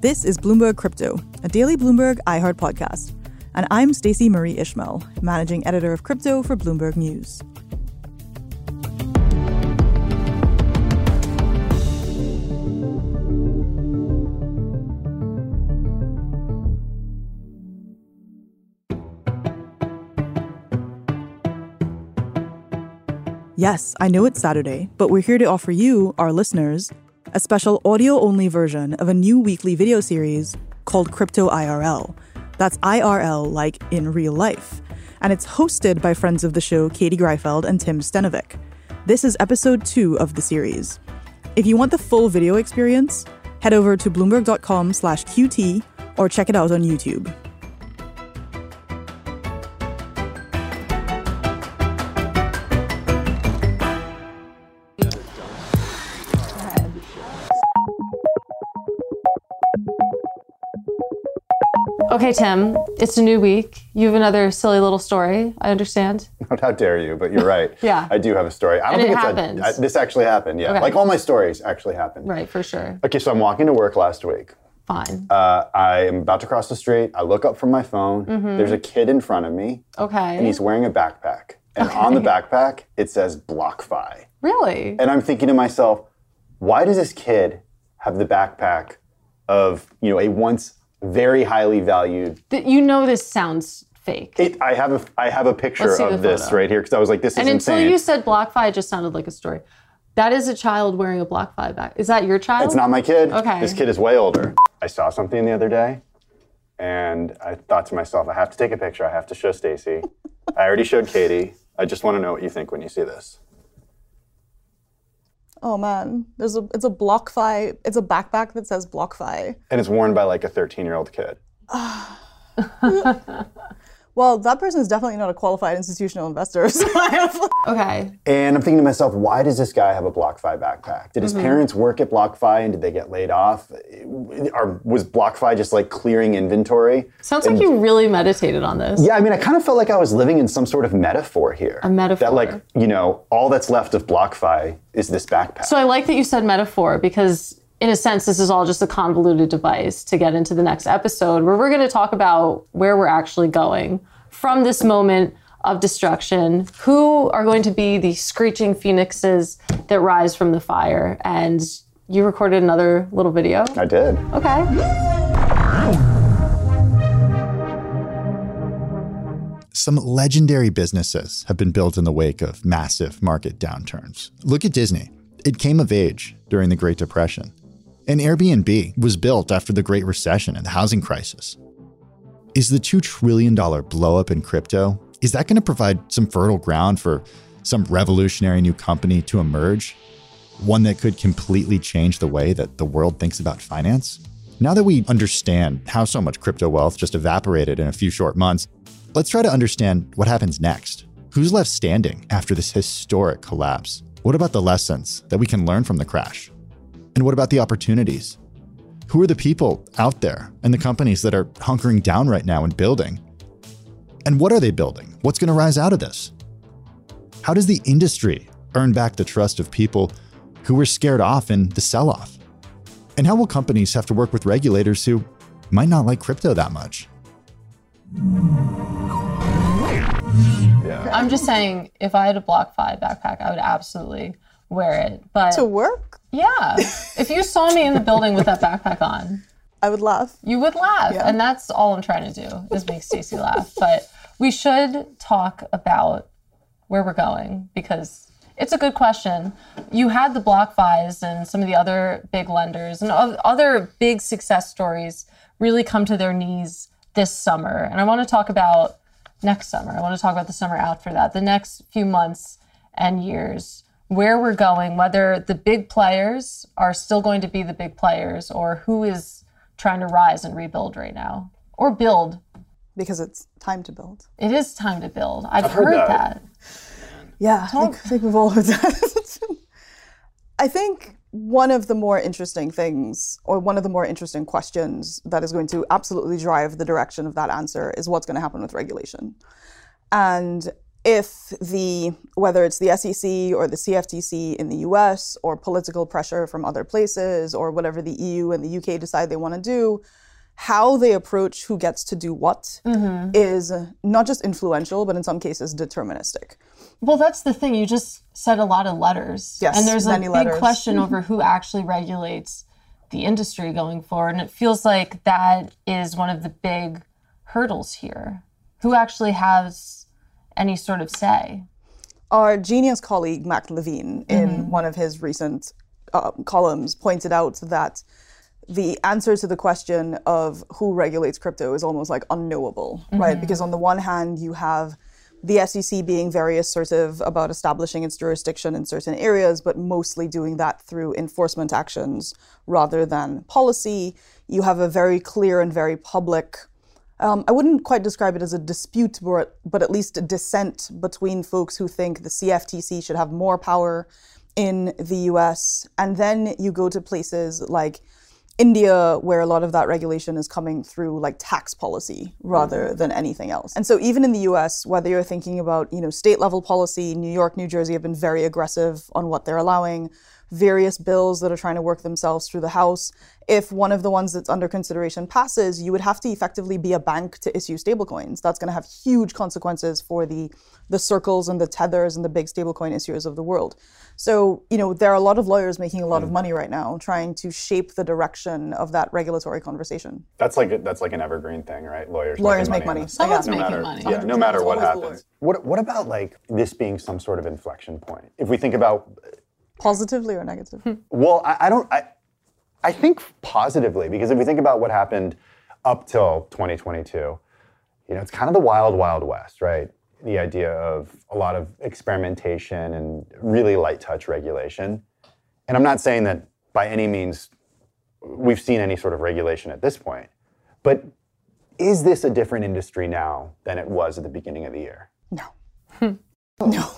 This is Bloomberg Crypto, a daily Bloomberg iHeart podcast. And I'm Stacey Marie Ishmael, managing editor of crypto for Bloomberg News. Yes, I know it's Saturday, but we're here to offer you, our listeners, a special audio-only version of a new weekly video series called Crypto IRL. That's IRL like in real life. And it's hosted by friends of the show Katie Greifeld and Tim Stenovec. This is episode 2 of the series. If you want the full video experience, head over to bloomberg.com/QT or check it out on YouTube. Okay, Tim, it's a new week. You have another silly little story, I understand. How dare you, but you're right. Yeah. I do have a story. This actually happened, yeah. Okay. Like all my stories actually happened. Right, for sure. Okay, so I'm walking to work last week. Fine. I am about to cross the street. I look up from my phone. Mm-hmm. There's a kid in front of me. Okay. And he's wearing a backpack. And on the backpack, it says BlockFi. Really? And I'm thinking to myself, why does this kid have the backpack of, you know, a once very highly valued. You know, this sounds fake. I have a picture of this photo right here because I was like, this is insane. And until you said BlockFi, it just sounded like a story. That is a child wearing a BlockFi bag. Is that your child? It's not my kid. Okay. This kid is way older. I saw something the other day and I thought to myself, I have to take a picture. I have to show Stacey. I already showed Katie. I just want to know what you think when you see this. Oh man, it's a BlockFi. It's a backpack that says BlockFi, and it's worn by like a 13-year-old kid. Well, that person is definitely not a qualified institutional investor. So okay. And I'm thinking to myself, why does this guy have a BlockFi backpack? Did his parents work at BlockFi, and did they get laid off, or was BlockFi just like clearing inventory? Sounds like you really meditated on this. Yeah, I mean, I kind of felt like I was living in some sort of metaphor here. A metaphor that, like, you know, all that's left of BlockFi is this backpack. So I like that you said metaphor because, in a sense, this is all just a convoluted device to get into the next episode where we're going to talk about where we're actually going from this moment of destruction, who are going to be the screeching phoenixes that rise from the fire. And you recorded another little video. I did. Okay. Some legendary businesses have been built in the wake of massive market downturns. Look at Disney. It came of age during the Great Depression. And Airbnb was built after the Great Recession and the housing crisis. Is the $2 trillion blowup in crypto, is that going to provide some fertile ground for some revolutionary new company to emerge? One that could completely change the way that the world thinks about finance? Now that we understand how so much crypto wealth just evaporated in a few short months, let's try to understand what happens next. Who's left standing after this historic collapse? What about the lessons that we can learn from the crash? And what about the opportunities? Who are the people out there and the companies that are hunkering down right now and building? And what are they building? What's going to rise out of this? How does the industry earn back the trust of people who were scared off in the sell-off? And how will companies have to work with regulators who might not like crypto that much? Yeah. I'm just saying, if I had a BlockFi backpack, I would absolutely wear it. But to work? Yeah. If you saw me in the building with that backpack on, I would laugh. You would laugh. Yeah. And that's all I'm trying to do is make Stacey laugh. But we should talk about where we're going because it's a good question. You had the BlockFis and some of the other big lenders and other big success stories really come to their knees this summer. And I want to talk about next summer. I want to talk about the summer after that, the next few months and years. where we're going, whether the big players are still going to be the big players or who is trying to rise and rebuild right now or build. Because it's time to build. It is time to build. I've heard that. Yeah, I think we've all heard that. I think one of the more interesting things, or one of the more interesting questions that is going to absolutely drive the direction of that answer is what's going to happen with regulation. And whether it's the SEC or the CFTC in the US or political pressure from other places or whatever the EU and the UK decide they want to do, how they approach who gets to do what is not just influential, but in some cases deterministic. Well, that's the thing. You just said a lot of letters. Yes, and there's a big letters. Question over who actually regulates the industry going forward. And it feels like that is one of the big hurdles here. Who actually has any sort of say? Our genius colleague, Matt Levine, in one of his recent columns pointed out that the answer to the question of who regulates crypto is almost like unknowable, right? Because on the one hand, you have the SEC being very assertive about establishing its jurisdiction in certain areas, but mostly doing that through enforcement actions rather than policy. You have a very clear and very public, I wouldn't quite describe it as a dispute, but at least a dissent between folks who think the CFTC should have more power in the US. And then you go to places like India, where a lot of that regulation is coming through like tax policy rather than anything else. And so even in the US, whether you're thinking about, you know, state level policy, New York, New Jersey have been very aggressive on what they're allowing, various bills that are trying to work themselves through the House. If one of the ones that's under consideration passes, you would have to effectively be a bank to issue stablecoins. That's going to have huge consequences for the circles and the tethers and the big stablecoin issuers of the world. So, you know, there are a lot of lawyers making a lot of money right now trying to shape the direction of that regulatory conversation. That's like an evergreen thing, right? Lawyers make money. Someone's making money. Yeah, no matter what happens. What about like this being some sort of inflection point? If we think about positively or negative? Well, I think positively, because if we think about what happened up till 2022, you know, it's kind of the wild, wild west, right? The idea of a lot of experimentation and really light touch regulation. And I'm not saying that by any means we've seen any sort of regulation at this point, but is this a different industry now than it was at the beginning of the year? No. No.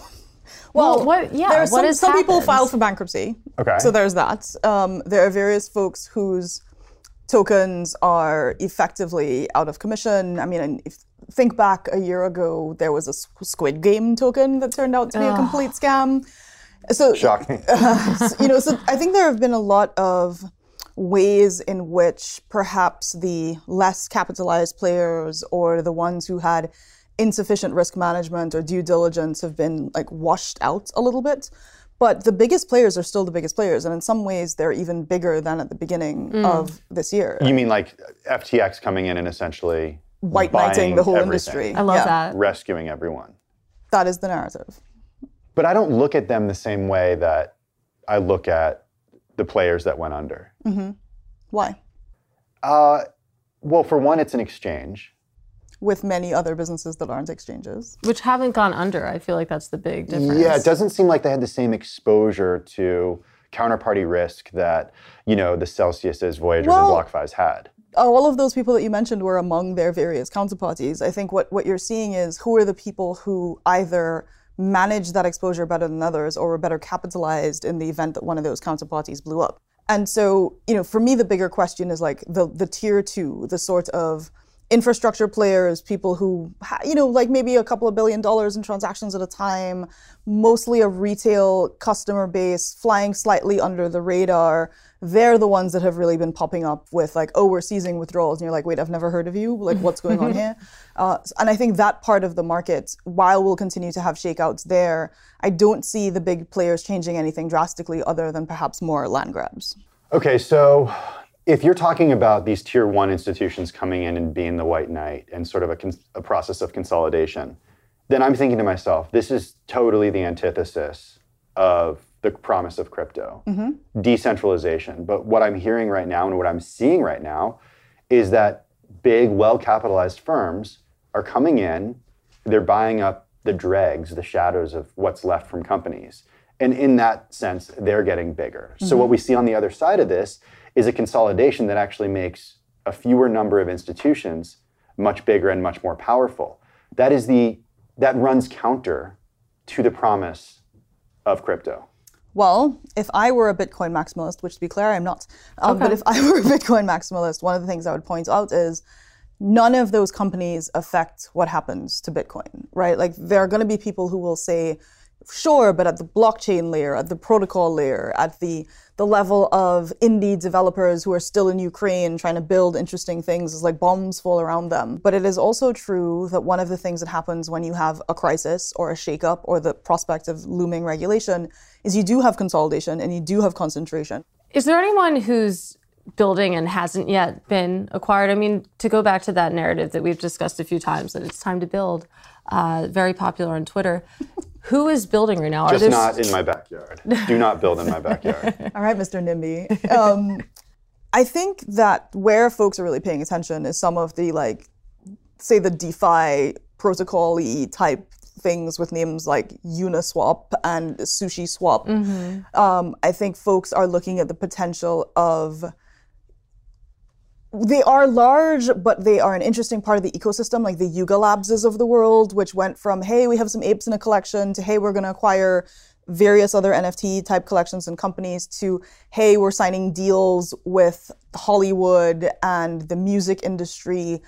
Well, some people filed for bankruptcy. Okay. So there's that. There are various folks whose tokens are effectively out of commission. I mean, think back a year ago, there was a Squid Game token that turned out to be a complete scam. So shocking. So I think there have been a lot of ways in which perhaps the less capitalized players or the ones who had insufficient risk management or due diligence have been like washed out a little bit. But the biggest players are still the biggest players. And in some ways, they're even bigger than at the beginning of this year. You mean like FTX coming in and essentially white knighting the whole industry. I love that. Rescuing everyone. That is the narrative. But I don't look at them the same way that I look at the players that went under. Mm-hmm. Why? Well, for one, it's an exchange. With many other businesses that aren't exchanges. Which haven't gone under. I feel like that's the big difference. Yeah, it doesn't seem like they had the same exposure to counterparty risk that, you know, the Celsius's, Voyagers, and BlockFi's had. All of those people that you mentioned were among their various counterparties. I think what you're seeing is who are the people who either manage that exposure better than others or were better capitalized in the event that one of those counterparties blew up. And so, you know, for me, the bigger question is like the tier two, the sort of infrastructure players, people who, you know, like maybe a couple of $1 billion in transactions at a time, mostly a retail customer base, flying slightly under the radar. They're the ones that have really been popping up with like, oh, we're seizing withdrawals. And you're like, wait, I've never heard of you. Like, what's going on here? And I think that part of the market, while we'll continue to have shakeouts there, I don't see the big players changing anything drastically other than perhaps more land grabs. Okay, so if you're talking about these tier one institutions coming in and being the white knight and sort of a process of consolidation, then I'm thinking to myself, this is totally the antithesis of the promise of crypto, decentralization. But what I'm hearing right now and what I'm seeing right now is that big, well-capitalized firms are coming in, they're buying up the dregs, the shadows of what's left from companies. And in that sense, they're getting bigger. Mm-hmm. So what we see on the other side of this is a consolidation that actually makes a fewer number of institutions much bigger and much more powerful. That is that runs counter to the promise of crypto. Well, if I were a Bitcoin maximalist, which to be clear, I'm not, but if I were a Bitcoin maximalist, one of the things I would point out is none of those companies affect what happens to Bitcoin, right? Like there are going to be people who will say, sure, but at the blockchain layer, at the protocol layer, at the level of indie developers who are still in Ukraine trying to build interesting things, is like bombs fall around them. But it is also true that one of the things that happens when you have a crisis or a shakeup or the prospect of looming regulation is you do have consolidation and you do have concentration. Is there anyone who's building and hasn't yet been acquired? I mean, to go back to that narrative that we've discussed a few times, that it's time to build, very popular on Twitter. Who is building right now? Just not in my backyard. Do not build in my backyard. All right, Mr. NIMBY. I think that where folks are really paying attention is some of the, like, say the DeFi protocol-y type things with names like Uniswap and SushiSwap. Mm-hmm. I think folks are looking at the potential of... They are large, but they are an interesting part of the ecosystem, like the Yuga Labs of the world, which went from, hey, we have some apes in a collection, to, hey, we're going to acquire various other NFT-type collections and companies, to, hey, we're signing deals with Hollywood and the music industry.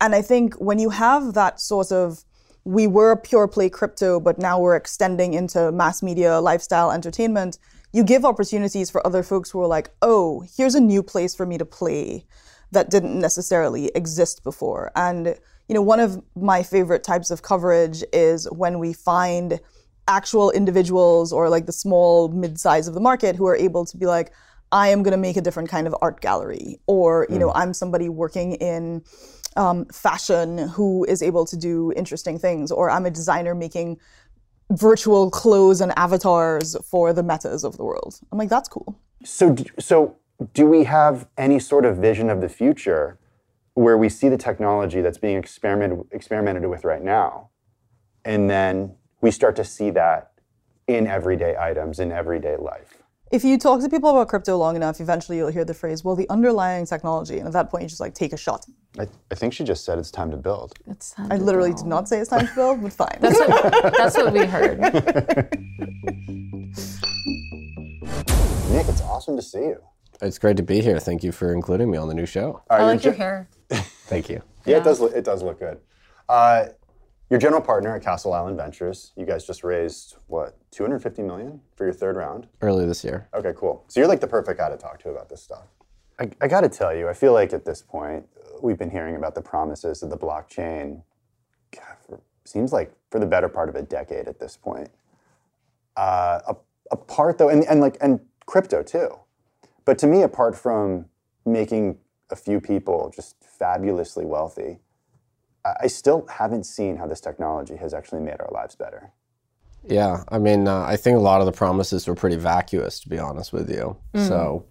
And I think when you have that sort of, we were pure play crypto, but now we're extending into mass media, lifestyle, entertainment, you give opportunities for other folks who are like, oh, here's a new place for me to play that didn't necessarily exist before. And, you know, one of my favorite types of coverage is when we find actual individuals or like the small mid-size of the market who are able to be like, I am going to make a different kind of art gallery, or, you know, I'm somebody working in fashion who is able to do interesting things, or I'm a designer making virtual clothes and avatars for the metas of the world. I'm like, that's cool. So do we have any sort of vision of the future where we see the technology that's being experimented with right now, and then we start to see that in everyday items, in everyday life? If you talk to people about crypto long enough, eventually you'll hear the phrase, well, the underlying technology. And at that point, you just like take a shot. I think she just said it's time to build. It's time I literally did not say it's time to build, but fine. That's what we heard. Nick, it's awesome to see you. It's great to be here. Thank you for including me on the new show. I like your hair. Thank you. Yeah, it does look good. Your general partner at Castle Island Ventures, you guys just raised, what, $250 million for your third round? Early this year. Okay, cool. So you're like the perfect guy to talk to about this stuff. I got to tell you, I feel like at this point, we've been hearing about the promises of the blockchain, God, seems like for the better part of a decade at this point. Apart though, and crypto too. But to me, apart from making a few people just fabulously wealthy, I still haven't seen how this technology has actually made our lives better. Yeah, I mean, I think a lot of the promises were pretty vacuous, to be honest with you. Mm-hmm. So,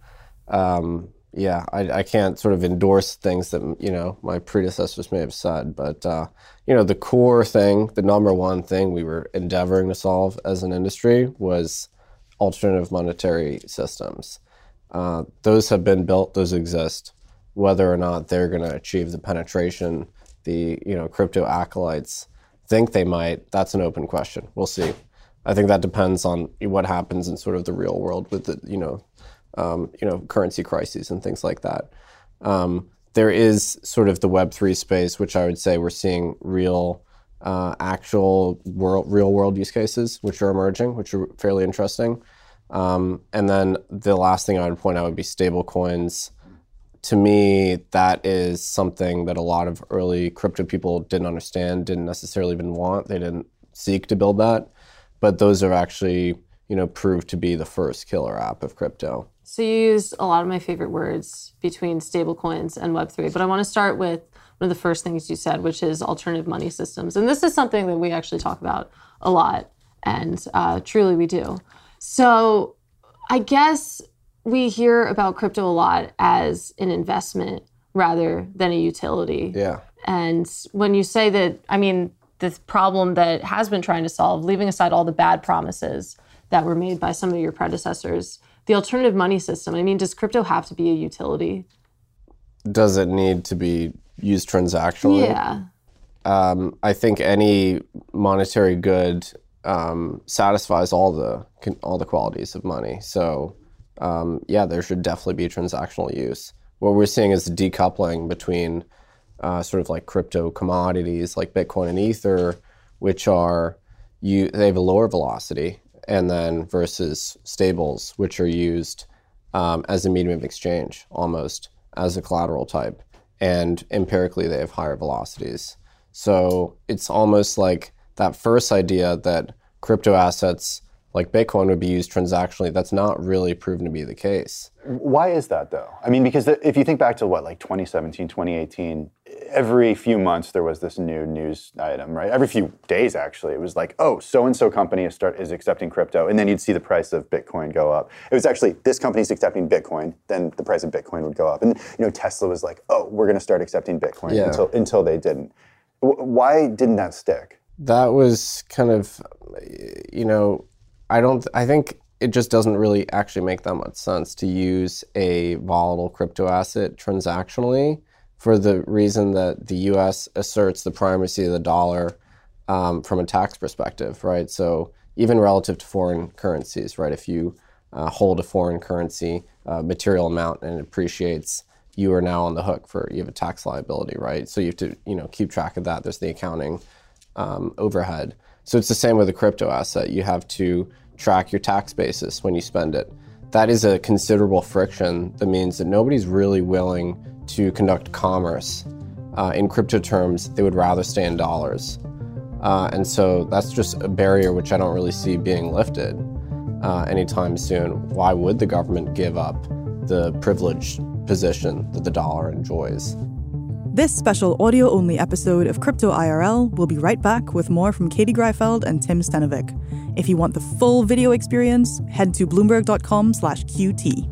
I can't sort of endorse things that, you know, my predecessors may have said. But, you know, the core thing, the number one thing we were endeavoring to solve as an industry was alternative monetary systems. Those have been built, those exist. Whether or not they're going to achieve the penetration the, you know, crypto acolytes think they might, that's an open question. We'll see. I think that depends on what happens in sort of the real world with the, currency crises and things like that. There is sort of the Web3 space, which I would say we're seeing real world use cases, which are emerging, which are fairly interesting. And then the last thing I would point out would be stable coins. To me, that is something that a lot of early crypto people didn't understand, didn't necessarily even want. They didn't seek to build that. But those are actually, you know, proved to be the first killer app of crypto. So you used a lot of my favorite words between stablecoins and Web3. But I want to start with one of the first things you said, which is alternative money systems. And this is something that we actually talk about a lot. And truly, we do. So I guess... we hear about crypto a lot as an investment rather than a utility. Yeah. And when you say that, I mean, this problem that has been trying to solve, leaving aside all the bad promises that were made by some of your predecessors. The alternative money system, I mean, does crypto have to be a utility? Does it need to be used transactionally? Yeah. I think any monetary good satisfies all the qualities of money. So yeah, there should definitely be transactional use. What we're seeing is the decoupling between sort of like crypto commodities like Bitcoin and Ether, which are, they have a lower velocity, and then versus stables, which are used as a medium of exchange, almost as a collateral type. And empirically, they have higher velocities. So it's almost like that first idea that crypto assets like Bitcoin would be used transactionally, that's not really proven to be the case. Why is that, though? I mean, because if you think back to what, like 2017, 2018, every few months there was this new news item, right? Every few days, actually. It was like, oh, so-and-so company is accepting crypto, and then you'd see the price of Bitcoin go up. It was actually, this company's accepting Bitcoin, then the price of Bitcoin would go up. And, you know, Tesla was like, oh, we're going to start accepting Bitcoin until they didn't. Why didn't that stick? That was kind of, you know, I think it just doesn't really actually make that much sense to use a volatile crypto asset transactionally for the reason that the U.S. asserts the primacy of the dollar from a tax perspective, right? So even relative to foreign currencies, right? If you hold a foreign currency material amount and it appreciates, you are now on the hook for, you have a tax liability, right? So you have to, you know, keep track of that. There's the accounting overhead. So it's the same with a crypto asset. You have to track your tax basis when you spend it. That is a considerable friction that means that nobody's really willing to conduct commerce. In crypto terms, they would rather stay in dollars. And so that's just a barrier which I don't really see being lifted anytime soon. Why would the government give up the privileged position that the dollar enjoys? This special audio-only episode of Crypto IRL will be right back with more from Katie Greifeld and Tim Stenovec. If you want the full video experience, head to bloomberg.com/QT.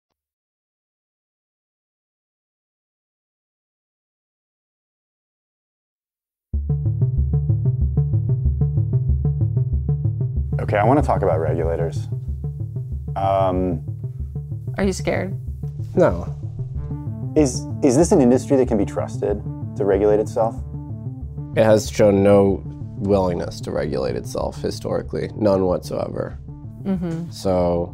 Okay, I want to talk about regulators. Are you scared? No. Is this an industry that can be trusted to regulate itself? It has shown no willingness to regulate itself historically, none whatsoever. Mm-hmm. So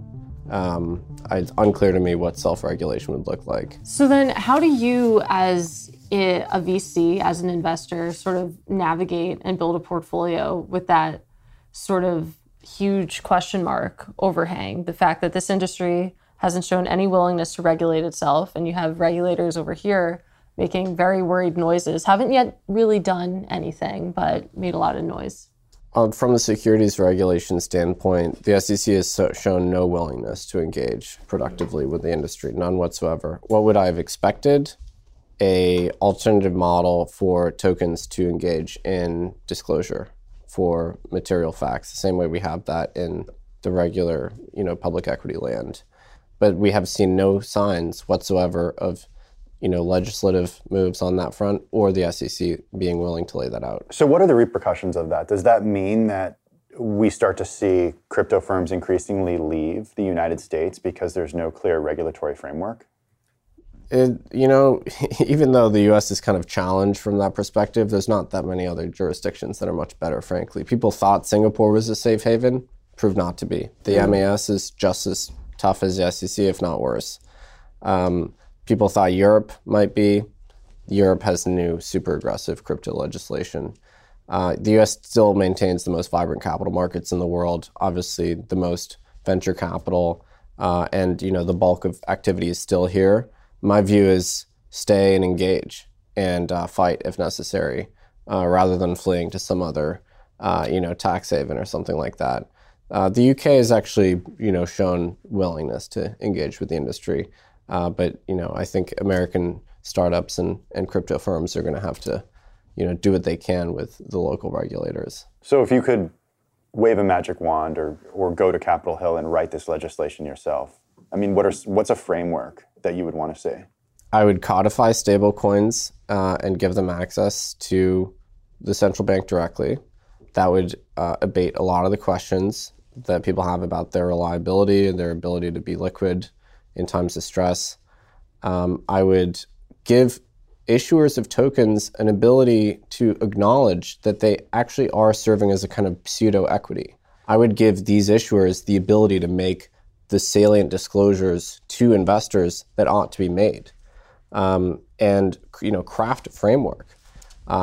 it's unclear to me what self-regulation would look like. So then how do you, as a VC, as an investor, sort of navigate and build a portfolio with that sort of huge question mark overhang, the fact that this industry hasn't shown any willingness to regulate itself, and you have regulators over here making very worried noises, haven't yet really done anything, but made a lot of noise? From the securities regulation standpoint, the SEC has shown no willingness to engage productively with the industry, none whatsoever. What would I have expected? An alternative model for tokens to engage in disclosure for material facts, the same way we have that in the regular, you know, public equity land. But we have seen no signs whatsoever of, you know, legislative moves on that front or the SEC being willing to lay that out. So what are the repercussions of that? Does that mean that we start to see crypto firms increasingly leave the United States because there's no clear regulatory framework? You know, even though the U.S. is kind of challenged from that perspective, there's not that many other jurisdictions that are much better, frankly. People thought Singapore was a safe haven, proved not to be. The MAS is just as tough as the SEC, if not worse. People thought Europe might be. Europe has new super aggressive crypto legislation. The U.S. still maintains the most vibrant capital markets in the world, obviously the most venture capital, and, you know, the bulk of activity is still here. My view is stay and engage. and fight if necessary, rather than fleeing to some other tax haven or something like that. The UK has actually shown willingness to engage with the industry, but I think American startups and crypto firms are going to have to do what they can with the local regulators. So if you could wave a magic wand or go to Capitol Hill and write this legislation yourself, I mean, what's a framework that you would want to see? I would codify stablecoins and give them access to the central bank directly. That would abate a lot of the questions that people have about their reliability and their ability to be liquid in times of stress. I would give issuers of tokens an ability to acknowledge that they actually are serving as a kind of pseudo-equity. I would give these issuers the ability to make the salient disclosures to investors that ought to be made, and craft a framework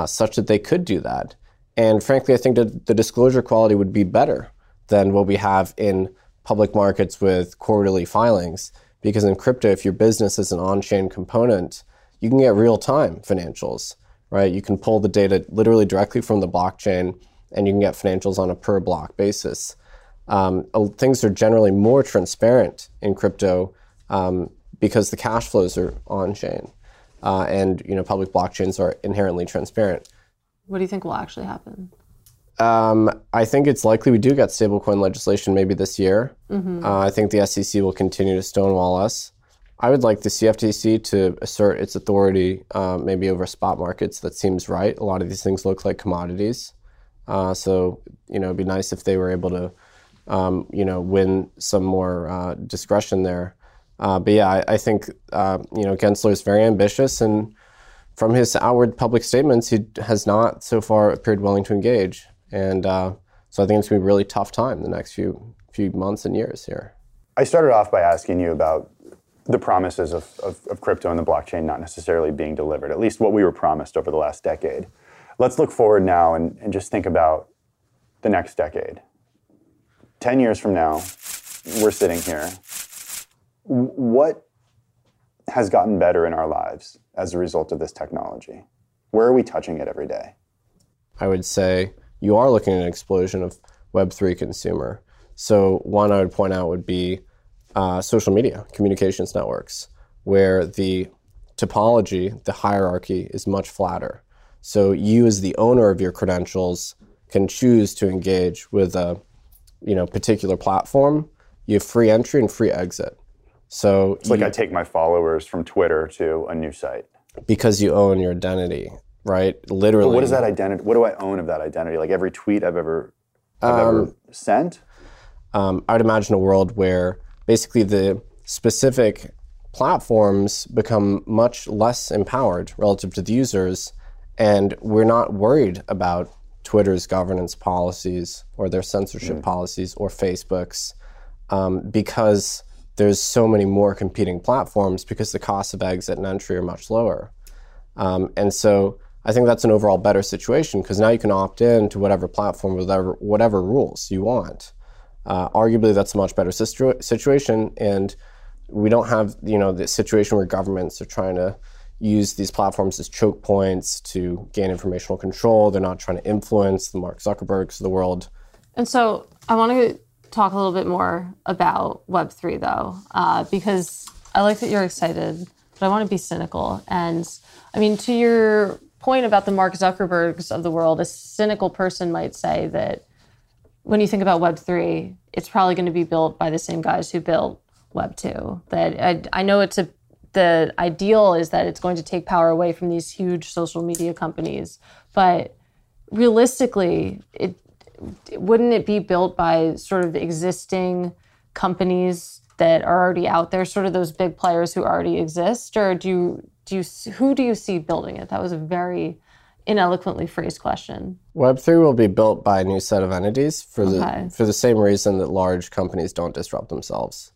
such that they could do that. And frankly, I think that the disclosure quality would be better than what we have in public markets with quarterly filings, because in crypto, if your business is an on-chain component, you can get real-time financials, right? You can pull the data literally directly from the blockchain, and you can get financials on a per-block basis. Things are generally more transparent in crypto because the cash flows are on-chain, and public blockchains are inherently transparent. What do you think will actually happen? I think it's likely we do get stablecoin legislation maybe this year. Mm-hmm. I think the SEC will continue to stonewall us. I would like the CFTC to assert its authority maybe over spot markets. That seems right. A lot of these things look like commodities. So it'd be nice if they were able to win some more discretion there. But I think Gensler is very ambitious, and from his outward public statements, he has not so far appeared willing to engage. And so I think it's going to be a really tough time the next few months and years here. I started off by asking you about the promises of crypto and the blockchain not necessarily being delivered, at least what we were promised over the last decade. Let's look forward now and just think about the next decade. 10 years from now, we're sitting here. What has gotten better in our lives as a result of this technology? Where are we touching it every day? I would say you are looking at an explosion of Web3 consumer. So one I would point out would be social media, communications networks, where the topology, the hierarchy is much flatter. So you as the owner of your credentials can choose to engage with a particular platform. You have free entry and free exit. So it's I take my followers from Twitter to a new site. Because you own your identity, right? Literally. But what is that identity? What do I own of that identity? Like every tweet I've ever sent? I would imagine a world where basically the specific platforms become much less empowered relative to the users, and we're not worried about Twitter's governance policies or their censorship policies or Facebook's because there's so many more competing platforms because the costs of exit and entry are much lower. And so I think that's an overall better situation because now you can opt in to whatever platform, whatever rules you want. Arguably, that's a much better situation. And we don't have the situation where governments are trying to use these platforms as choke points to gain informational control. They're not trying to influence the Mark Zuckerbergs of the world. And so I want to talk a little bit more about Web3, though, because I like that you're excited, but I want to be cynical. And I mean, to your point about the Mark Zuckerbergs of the world, a cynical person might say that when you think about Web3, it's probably going to be built by the same guys who built Web2. That I know the ideal is that it's going to take power away from these huge social media companies, but realistically, wouldn't it be built by sort of existing companies that are already out there, sort of those big players who already exist? Or who do you see building it? That was a very ineloquently phrased question. Web3 will be built by a new set of entities for the same reason that large companies don't disrupt themselves.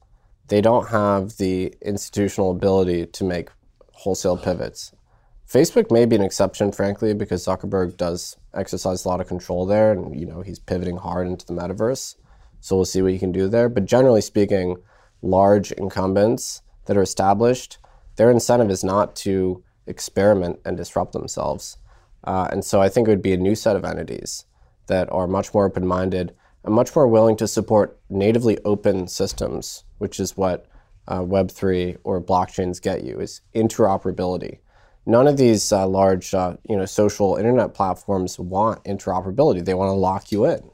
They don't have the institutional ability to make wholesale pivots. Facebook may be an exception, frankly, because Zuckerberg does exercise a lot of control there, and he's pivoting hard into the metaverse. So we'll see what he can do there. But generally speaking, large incumbents that are established, their incentive is not to experiment and disrupt themselves. And so I think it would be a new set of entities that are much more open-minded and much more willing to support natively open systems, which is what Web3 or blockchains get you, is interoperability. None of these large social internet platforms want interoperability. They want to lock you in.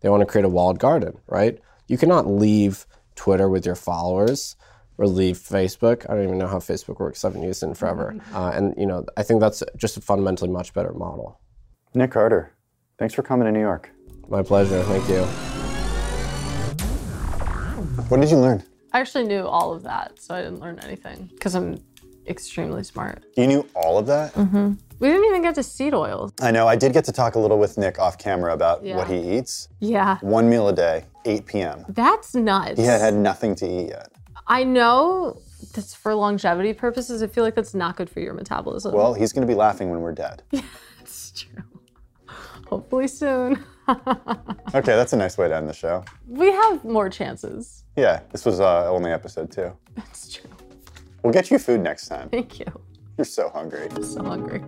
They want to create a walled garden, right? You cannot leave Twitter with your followers or leave Facebook. I don't even know how Facebook works. I haven't used it in forever. I think that's just a fundamentally much better model. Nick Carter, thanks for coming to New York. My pleasure. Thank you. What did you learn? I actually knew all of that, so I didn't learn anything because I'm extremely smart. You knew all of that? Mm-hmm. We didn't even get to seed oils. I know. I did get to talk a little with Nick off camera about what he eats. Yeah. One meal a day, 8 p.m. That's nuts. He had nothing to eat yet. I know that's for longevity purposes. I feel like that's not good for your metabolism. Well, he's going to be laughing when we're dead. Yeah, that's true. Hopefully soon. Okay, that's a nice way to end the show. We have more chances. Yeah, this was only episode 2. That's true. We'll get you food next time. Thank you. You're so hungry. I'm so hungry.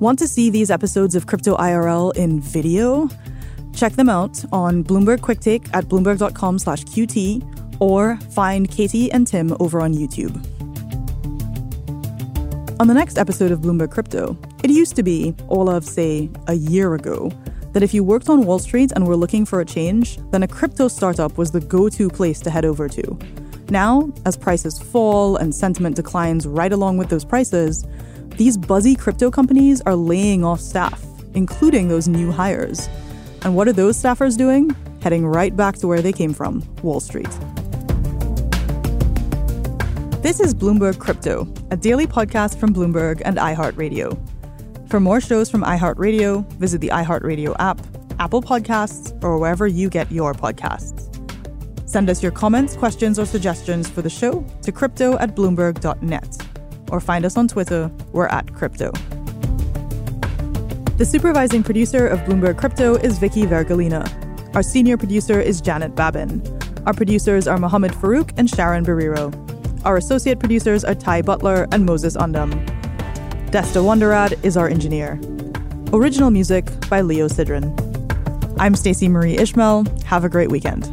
Want to see these episodes of Crypto IRL in video? Check them out on Bloomberg Quick Take at bloomberg.com/QT or find Katie and Tim over on YouTube. On the next episode of Bloomberg Crypto, it used to be, all of, say, a year ago, that if you worked on Wall Street and were looking for a change, then a crypto startup was the go-to place to head over to. Now, as prices fall and sentiment declines right along with those prices, these buzzy crypto companies are laying off staff, including those new hires. And what are those staffers doing? Heading right back to where they came from, Wall Street. This is Bloomberg Crypto, a daily podcast from Bloomberg and iHeartRadio. For more shows from iHeartRadio, visit the iHeartRadio app, Apple Podcasts, or wherever you get your podcasts. Send us your comments, questions, or suggestions for the show to crypto@bloomberg.net, or find us on Twitter, we're @crypto. The supervising producer of Bloomberg Crypto is Vicky Vergolina. Our senior producer is Janet Babin. Our producers are Mohamed Farouk and Sharon Bariro. Our associate producers are Tai Butler and Moses Undam. Desta Wonderad is our engineer. Original music by Leo Sidrin. I'm Stacey Marie Ishmael. Have a great weekend.